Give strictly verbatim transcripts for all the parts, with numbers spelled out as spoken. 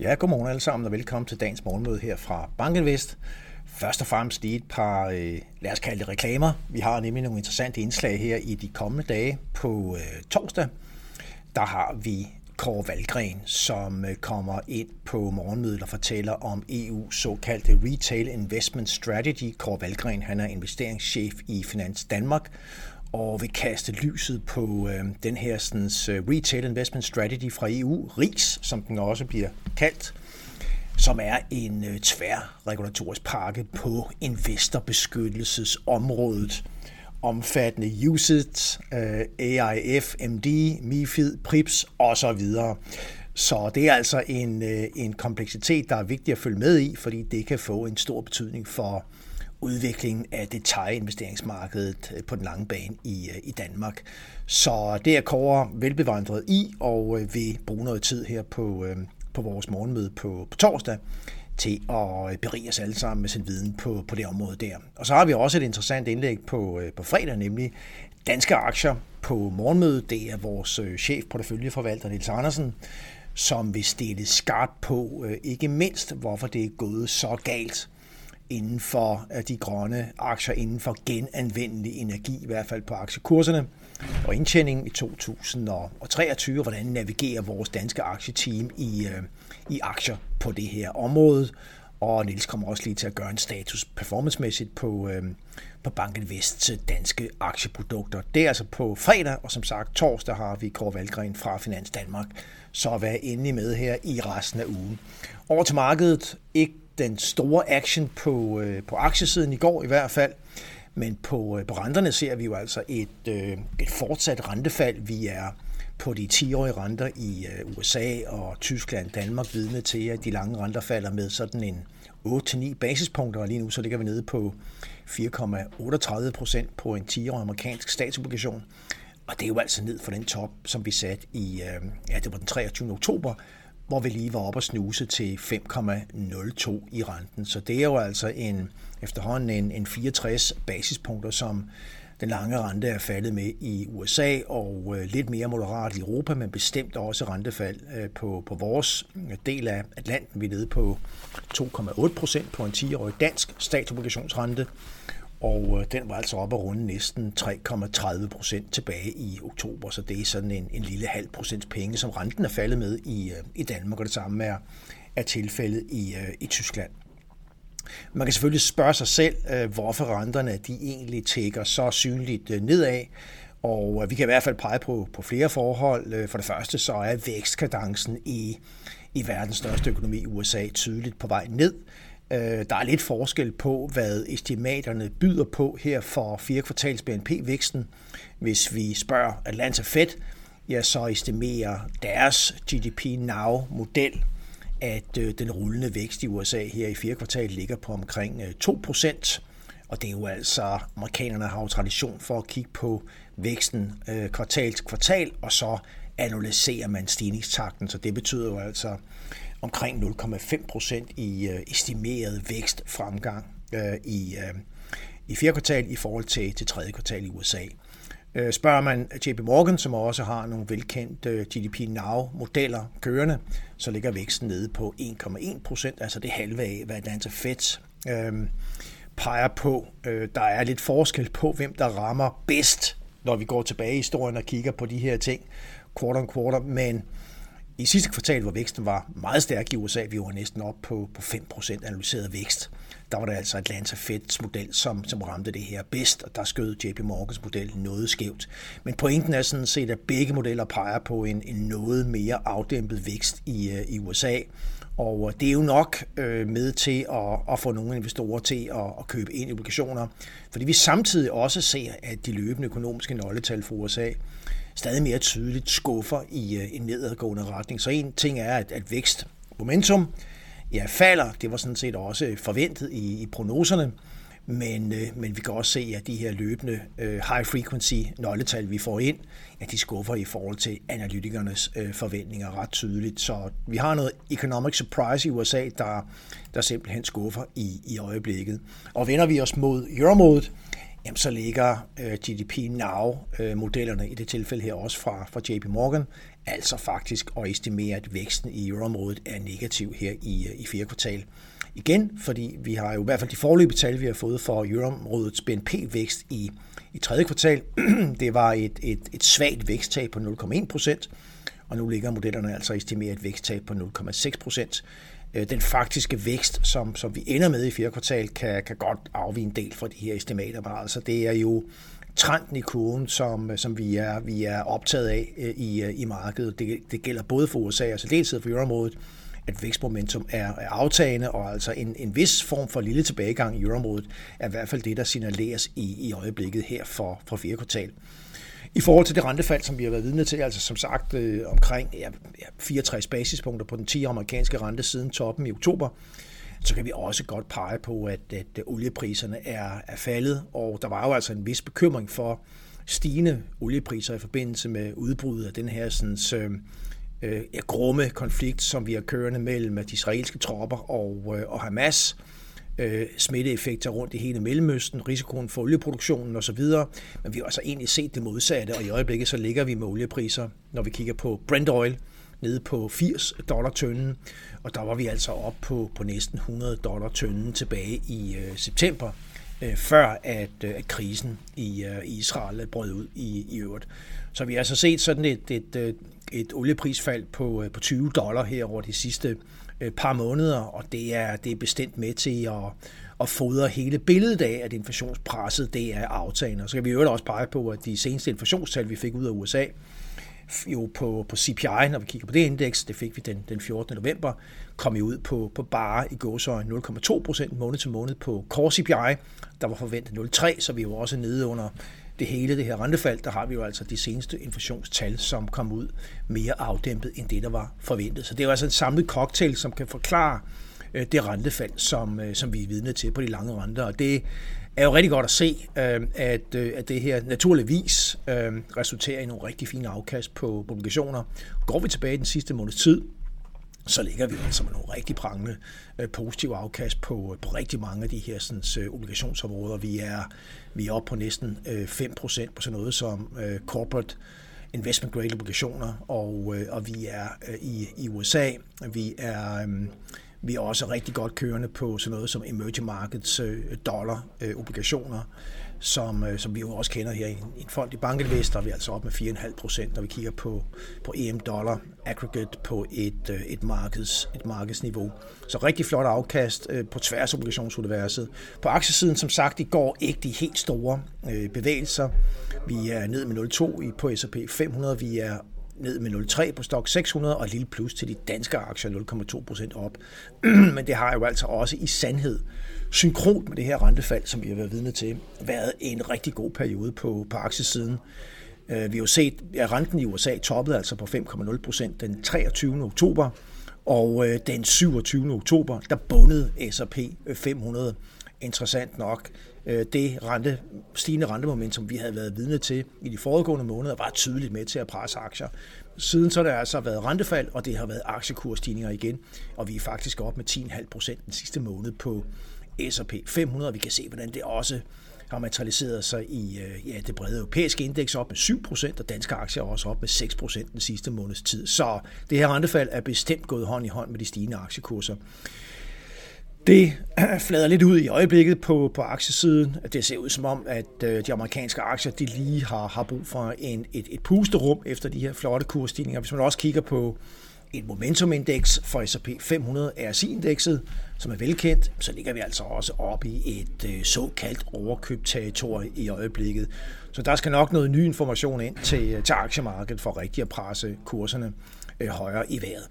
Ja, godmorgen alle sammen og velkommen til dagens morgenmøde her fra Bankinvest. Først og fremmest lige et par, øh, lad os kalde det reklamer. Vi har nemlig nogle interessante indslag her i de kommende dage. På øh, torsdag, der har vi Kåre Valgren, som øh, kommer ind på morgenmødet og fortæller om E U's såkaldte Retail Investment Strategy. Kåre Valgren, han er investeringschef i Finans Danmark og vil kaste lyset på øh, den her sådan, Retail Investment Strategy fra E U, RIS, som den også bliver kaldt, som er en øh, tværregulatorisk pakke på investorbeskyttelsesområdet, omfattende U C I T S, øh, A I F M D, MiFID, PRIIPs osv. Så det er altså en, øh, en kompleksitet, der er vigtig at følge med i, fordi det kan få en stor betydning for udviklingen af detaljinvesteringsmarkedet på den lange bane i, i Danmark. Så det er Kåre velbevandret i, og vil bruge noget tid her på, på vores morgenmøde på, på torsdag til at berige os alle sammen med sin viden på, på det område der. Og så har vi også et interessant indlæg på, på fredag, nemlig danske aktier på morgenmødet. Det er vores chef, porteføljeforvalter Niels Andersen, som vil stille skarpt på, ikke mindst hvorfor det er gået så galt inden for de grønne aktier, inden for genanvendelig energi, i hvert fald på aktiekurserne og indtjeningen i to tusind treogtyve, hvordan navigerer vores danske aktieteam i, i aktier på det her område. Og Niels kommer også lige til at gøre en status performancemæssigt på, på Bankinvests danske aktieprodukter. Det er altså på fredag, og som sagt torsdag har vi Kåre Valgren fra Finans Danmark. Så vær endelig med her i resten af ugen. Over til markedet, ikke den store action på, øh, på aktiesiden i går i hvert fald, men på, øh, på renterne ser vi jo altså et, øh, et fortsat rentefald. Vi er på de ti-årige renter i øh, U S A og Tyskland, Danmark, vidne til, at de lange renter falder med sådan en otte til ni basispunkter, og lige nu så ligger vi nede på fire komma otteogtredive procent på en ti-årig amerikansk statsobligation, og det er jo altså ned fra den top, som vi satte i, øh, ja, det var den treogtyvende oktober, hvor vi lige var oppe og snuse til fem komma nul to i renten. Så det er jo altså en, efterhånden en, en fireogtres basispunkter, som den lange rente er faldet med i U S A, og øh, lidt mere moderat i Europa, men bestemt også rentefald øh, på, på vores del af Atlanten. Vi er nede på to komma otte procent på en ti-årig dansk statsobligationsrente, og øh, den var altså oppe og runde næsten tre komma tredive procent tilbage i oktober, så det er sådan en, en lille halv procents penge, som renten er faldet med i, øh, i Danmark, og det samme er, er tilfældet i, øh, i Tyskland. Man kan selvfølgelig spørge sig selv, øh, hvorfor renterne de egentlig tækker så synligt øh, nedad, og øh, vi kan i hvert fald pege på, på flere forhold. Øh, for det første så er vækstkadencen i, i verdens største økonomi, U S A, tydeligt på vej ned. Der er lidt forskel på, hvad estimaterne byder på her for fire kvartals B N P-væksten. Hvis vi spørger Atlanta Fed, ja, så estimerer deres G D P Now-model, at den rullende vækst i U S A her i fire kvartal ligger på omkring to procent. Og det er jo altså, amerikanerne har jo tradition for at kigge på væksten øh, kvartal til kvartal, og så analyserer man stigningstakten, så det betyder jo altså omkring nul komma fem procent i øh, estimeret vækstfremgang øh, i, øh, i fjerde kvartal i forhold til, til tredje kvartal i U S A. Øh, spørger man J P. Morgan, som også har nogle velkendte øh, G D P Now-modeller kørende, så ligger væksten nede på en komma en procent, altså det halve af, hvad Atlanta Fed øh, peger på. Øh, der er lidt forskel på, hvem der rammer bedst, når vi går tilbage i historien og kigger på de her ting, quarter on quarter, men i sidste kvartal, hvor væksten var meget stærk i U S A, vi var næsten op på, på fem procent analyseret vækst, der var det altså Atlanta Feds model, som, som ramte det her bedst, og der skød J P. Morgans model noget skævt. Men pointen er sådan set, at begge modeller peger på en, en noget mere afdæmpet vækst i, i U S A, og det er jo nok øh, med til at, at få nogle investorer til at, at købe ind i obligationer, fordi vi samtidig også ser, at de løbende økonomiske nøgletal for U S A stadig mere tydeligt skuffer i øh, en nedadgående retning. Så en ting er, at, at vækstmomentum ja, falder. Det var sådan set også forventet i, i prognoserne, men, øh, men vi kan også se, at de her løbende øh, high-frequency-nøgletal, vi får ind, ja, de skuffer i forhold til analytikernes øh, forventninger ret tydeligt. Så vi har noget economic surprise i U S A, der, der simpelthen skuffer i, i øjeblikket. Og vender vi os mod euromådet, jamen så ligger øh, G D P Now-modellerne øh, i det tilfælde her også fra, fra J P. Morgan, altså faktisk at estimere, at væksten i euroområdet er negativ her i, i fjerde kvartal. Igen, fordi vi har jo i hvert fald de foreløbige tal, vi har fået for euroområdets B N P-vækst i, i tredje kvartal. Det var et, et, et svagt væksttab på nul komma en procent, og nu ligger modellerne altså estimeret et væksttab på nul komma seks procent. Den faktiske vækst, som, som vi ender med i fjerde kvartal, kan, kan godt afvige en del fra de her estimater. Så altså, det er jo trenden i kurven, som, som vi, er, vi er optaget af i, i markedet. Det, det gælder både for U S A og så dels for euroområdet, at vækstmomentum er aftagende, og altså en, en vis form for lille tilbagegang i euroområdet er i hvert fald det, der signaleres i, i øjeblikket her for, for fjerde kvartal. I forhold til det rentefald, som vi har været vidne til, altså som sagt øh, omkring ja, fireogtres basispunkter på den ti-årige amerikanske rente siden toppen i oktober, så kan vi også godt pege på, at, at oliepriserne er, er faldet, og der var jo altså en vis bekymring for stigende oliepriser i forbindelse med udbruddet af den her sådan, øh, Ja, grumme konflikt, som vi har kørende mellem de israelske tropper og, og Hamas, øh, smitteeffekter rundt i hele Mellemøsten, risikoen for olieproduktionen osv., men vi har altså egentlig set det modsatte, og i øjeblikket så ligger vi med oliepriser, når vi kigger på Brent Oil, nede på firs dollar tønden, og der var vi altså op på, på næsten hundrede dollar tønden tilbage i øh, september, øh, før at, øh, at krisen i øh, Israel brød ud i, i øvrigt. Så vi har altså set sådan et... et øh, et olieprisfald på, på tyve dollar her over de sidste par måneder, og det er, det er bestemt med til at, at fodre hele billedet af, at inflationspresset det er aftagende. Så kan vi jo også pege på, at de seneste inflationstal, vi fik ud af U S A, jo på, på C P I, når vi kigger på det indeks, det fik vi den, den fjortende november, kom jo ud på, på bare i gåsøjne nul komma to procent måned til måned på Core C P I, der var forventet nul komma tre, så vi er jo også nede under det hele det her rentefald, der har vi jo altså de seneste inflationstal, som kom ud mere afdæmpet end det, der var forventet. Så det er jo altså en samlet cocktail, som kan forklare det rentefald, som, som vi er vidne til på de lange renter. Og det er jo rigtig godt at se, at, at det her naturligvis resulterer i nogle rigtig fine afkast på obligationer. Går vi tilbage i den sidste måneds tid, så ligger vi altså med nogle rigtig prangende positive afkast på, på rigtig mange af de her sådan, obligationsområder. Vi er, vi er oppe på næsten fem procent på sådan noget som corporate investment grade obligationer, og, og vi er i, i U S A. Vi er, vi er også rigtig godt kørende på sådan noget som emerging markets dollar obligationer, som, som vi jo også kender her i en fond i Bankinvest, der er vi altså op med fire komma fem procent, når vi kigger på, på E M dollar aggregate på et, et, markeds, et markedsniveau. Så rigtig flot afkast på tværs af obligationsuniverset. På aktiesiden, som sagt, i går ikke de helt store bevægelser. Vi er ned med nul komma to på S og P fem hundrede, vi er ned med nul komma tre på Stoxx seks hundrede og et lille plus til de danske aktier nul komma to procent op. Men det har jo altså også i sandhed synkront med det her rentefald, som vi har været vidne til, været en rigtig god periode på, på aktiesiden. Vi har jo set, at renten i U S A toppede altså på fem komma nul procent den treogtyvende oktober, og den syvogtyvende oktober, der bundede S og P fem hundrede. Interessant nok. Det rente, stigende rentemoment, som vi havde været vidne til i de foregående måneder, var tydeligt med til at presse aktier. Siden så har der altså været rentefald, og det har været aktiekursstigninger igen, og vi er faktisk op med ti komma fem procent den sidste måned på S og P fem hundrede, og vi kan se, hvordan det også har materialiseret sig i ja, det brede europæiske indeks op med syv procent, og danske aktier også op med seks procent den sidste måneds tid. Så det her rentefald er bestemt gået hånd i hånd med de stigende aktiekurser. Det flader lidt ud i øjeblikket på, på aktiesiden. Det ser ud som om, at de amerikanske aktier de lige har, har brug for en, et, et pusterum efter de her flotte kursstigninger. Hvis man også kigger på et momentumindeks for S og P fem hundrede R S I-indekset, som er velkendt, så ligger vi altså også oppe i et såkaldt overkøbt territorie i øjeblikket. Så der skal nok noget ny information ind til, til aktiemarkedet for rigtig at presse kurserne højere i vejret.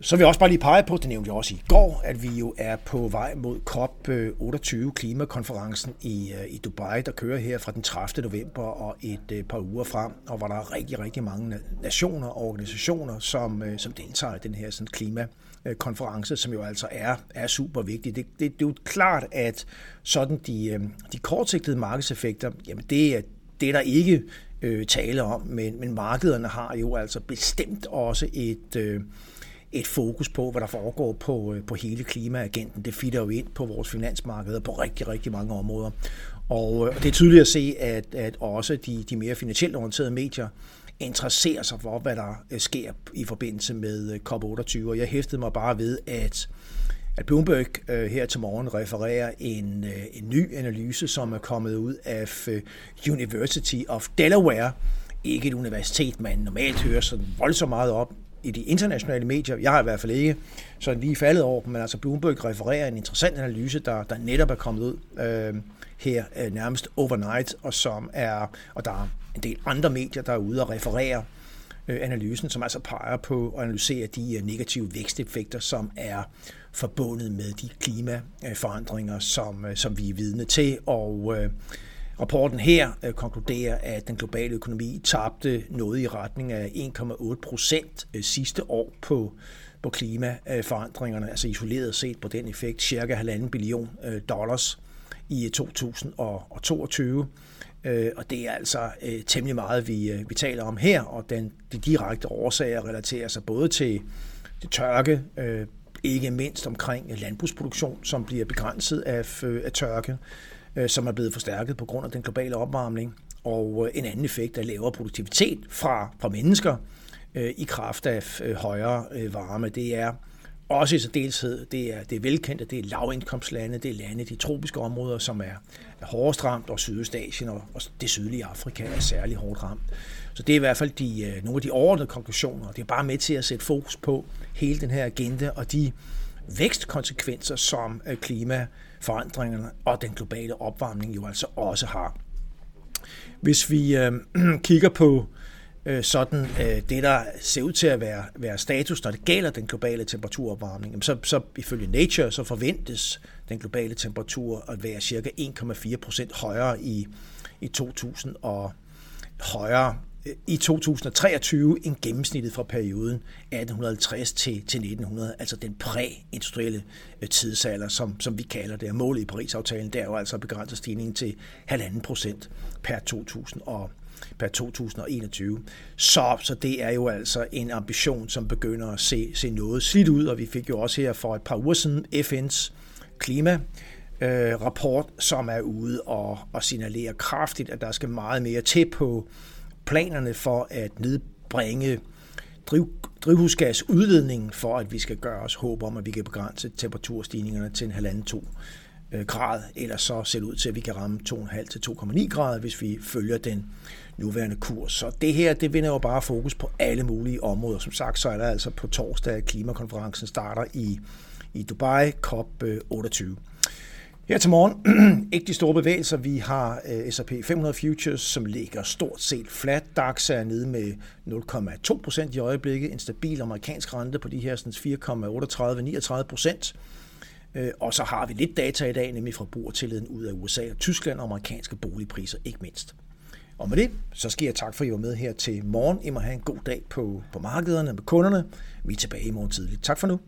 Så vil jeg også bare lige pege på, det nævnte jeg også i går, at vi jo er på vej mod C O P otteogtyve, klimakonferencen i, i Dubai, der kører her fra den tredivte november og et par uger frem, og hvor der er rigtig, rigtig mange nationer og organisationer, som, som deltager i den her sådan, klimakonference, som jo altså er, er super vigtig. Det, det, det er jo klart, at sådan de, de kortsigtede markedseffekter, jamen det er det, der ikke øh, tale om, men, men markederne har jo altså bestemt også et... Øh, et fokus på, hvad der foregår på, på hele klimaagenten. Det fitter jo ind på vores finansmarkeder på rigtig, rigtig mange områder. Og det er tydeligt at se, at, at også de, de mere finansielt orienterede medier interesserer sig for, hvad der sker i forbindelse med C O P otteogtyve. Og jeg hæftede mig bare ved, at, at Bloomberg her til morgen refererer en, en ny analyse, som er kommet ud af University of Delaware. Ikke et universitet, man normalt hører så voldsomt meget op i de internationale medier. Jeg har i hvert fald ikke sådan lige faldet over dem, men altså Bloomberg refererer en interessant analyse, der, der netop er kommet ud øh, her øh, nærmest overnight, og som er, og der er en del andre medier, der er ude og refererer øh, analysen, som altså peger på at analysere de øh, negative væksteffekter, som er forbundet med de klimaforandringer, som, øh, som vi er vidne til, og øh, rapporten her øh, konkluderer, at den globale økonomi tabte noget i retning af en komma otte procent sidste år på, på klimaforandringerne, altså isoleret set på den effekt, cirka halvanden billion øh, dollars i to tusind og toogtyve. Øh, og det er altså øh, temmelig meget, vi, øh, vi taler om her, og den, de direkte årsager relaterer sig både til, til tørke, øh, ikke mindst omkring landbrugsproduktion, som bliver begrænset af, øh, af tørke, som er blevet forstærket på grund af den globale opvarmning, og en anden effekt er lavere produktivitet fra, fra mennesker øh, i kraft af øh, højere øh, varme. Det er også i særdeleshed, det er, det er velkendt, at det er lavindkomstlande, det er lande, de tropiske områder, som er hårdest ramt, og Sydøstasien og, og det sydlige Afrika er særlig hårdt ramt. Så det er i hvert fald de, øh, nogle af de overordnede konklusioner, og det er bare med til at sætte fokus på hele den her agenda og de vækstkonsekvenser, som øh, klima forandringerne og den globale opvarmning jo altså også har. Hvis vi øh, kigger på øh, sådan øh, det, der ser ud til at være, være status, når det gælder den globale temperaturopvarmning, så, så ifølge Nature, så forventes den globale temperatur at være cirka en komma fire procent højere i, i to tusind og højere i to tusind og treogtyve end gennemsnittet fra perioden atten halvtreds til, til nitten hundrede, altså den præindustrielle tidsalder, som, som vi kalder det. Målet i Parisaftalen, det er jo altså at begrænse stigningen til halvanden procent per, per to tusind og enogtyve. Så, så det er jo altså en ambition, som begynder at se, se noget slidt ud, og vi fik jo også her for et par uger siden F N's klima øh, rapport, som er ude og, og signalerer kraftigt, at der skal meget mere til på planerne for at nedbringe driv, drivhusgasudledningen, for at vi skal gøre os håb om, at vi kan begrænse temperaturstigningerne til en halvanden to grad, eller så ser det ud til, at vi kan ramme to komma fem til to komma ni grader, hvis vi følger den nuværende kurs. Så det her, det vinder jo bare fokus på alle mulige områder. Som sagt, så er der altså på torsdag, klimakonferencen starter i, i Dubai, C O P otteogtyve. Her til morgen, ikke de store bevægelser. Vi har uh, S and P fem hundrede Futures, som ligger stort set flat. Dax er nede med nul komma to procent i øjeblikket. En stabil amerikansk rente på de her fire komma otteogtredive til niogtredive procent. Uh, og så har vi lidt data i dag, nemlig fra brugertilliden ud af U S A og Tyskland og amerikanske boligpriser, ikke mindst. Og med det, så skal jeg tak for, at I var med her til morgen. I må have en god dag på, på markederne med kunderne. Vi er tilbage i morgen tidligt. Tak for nu.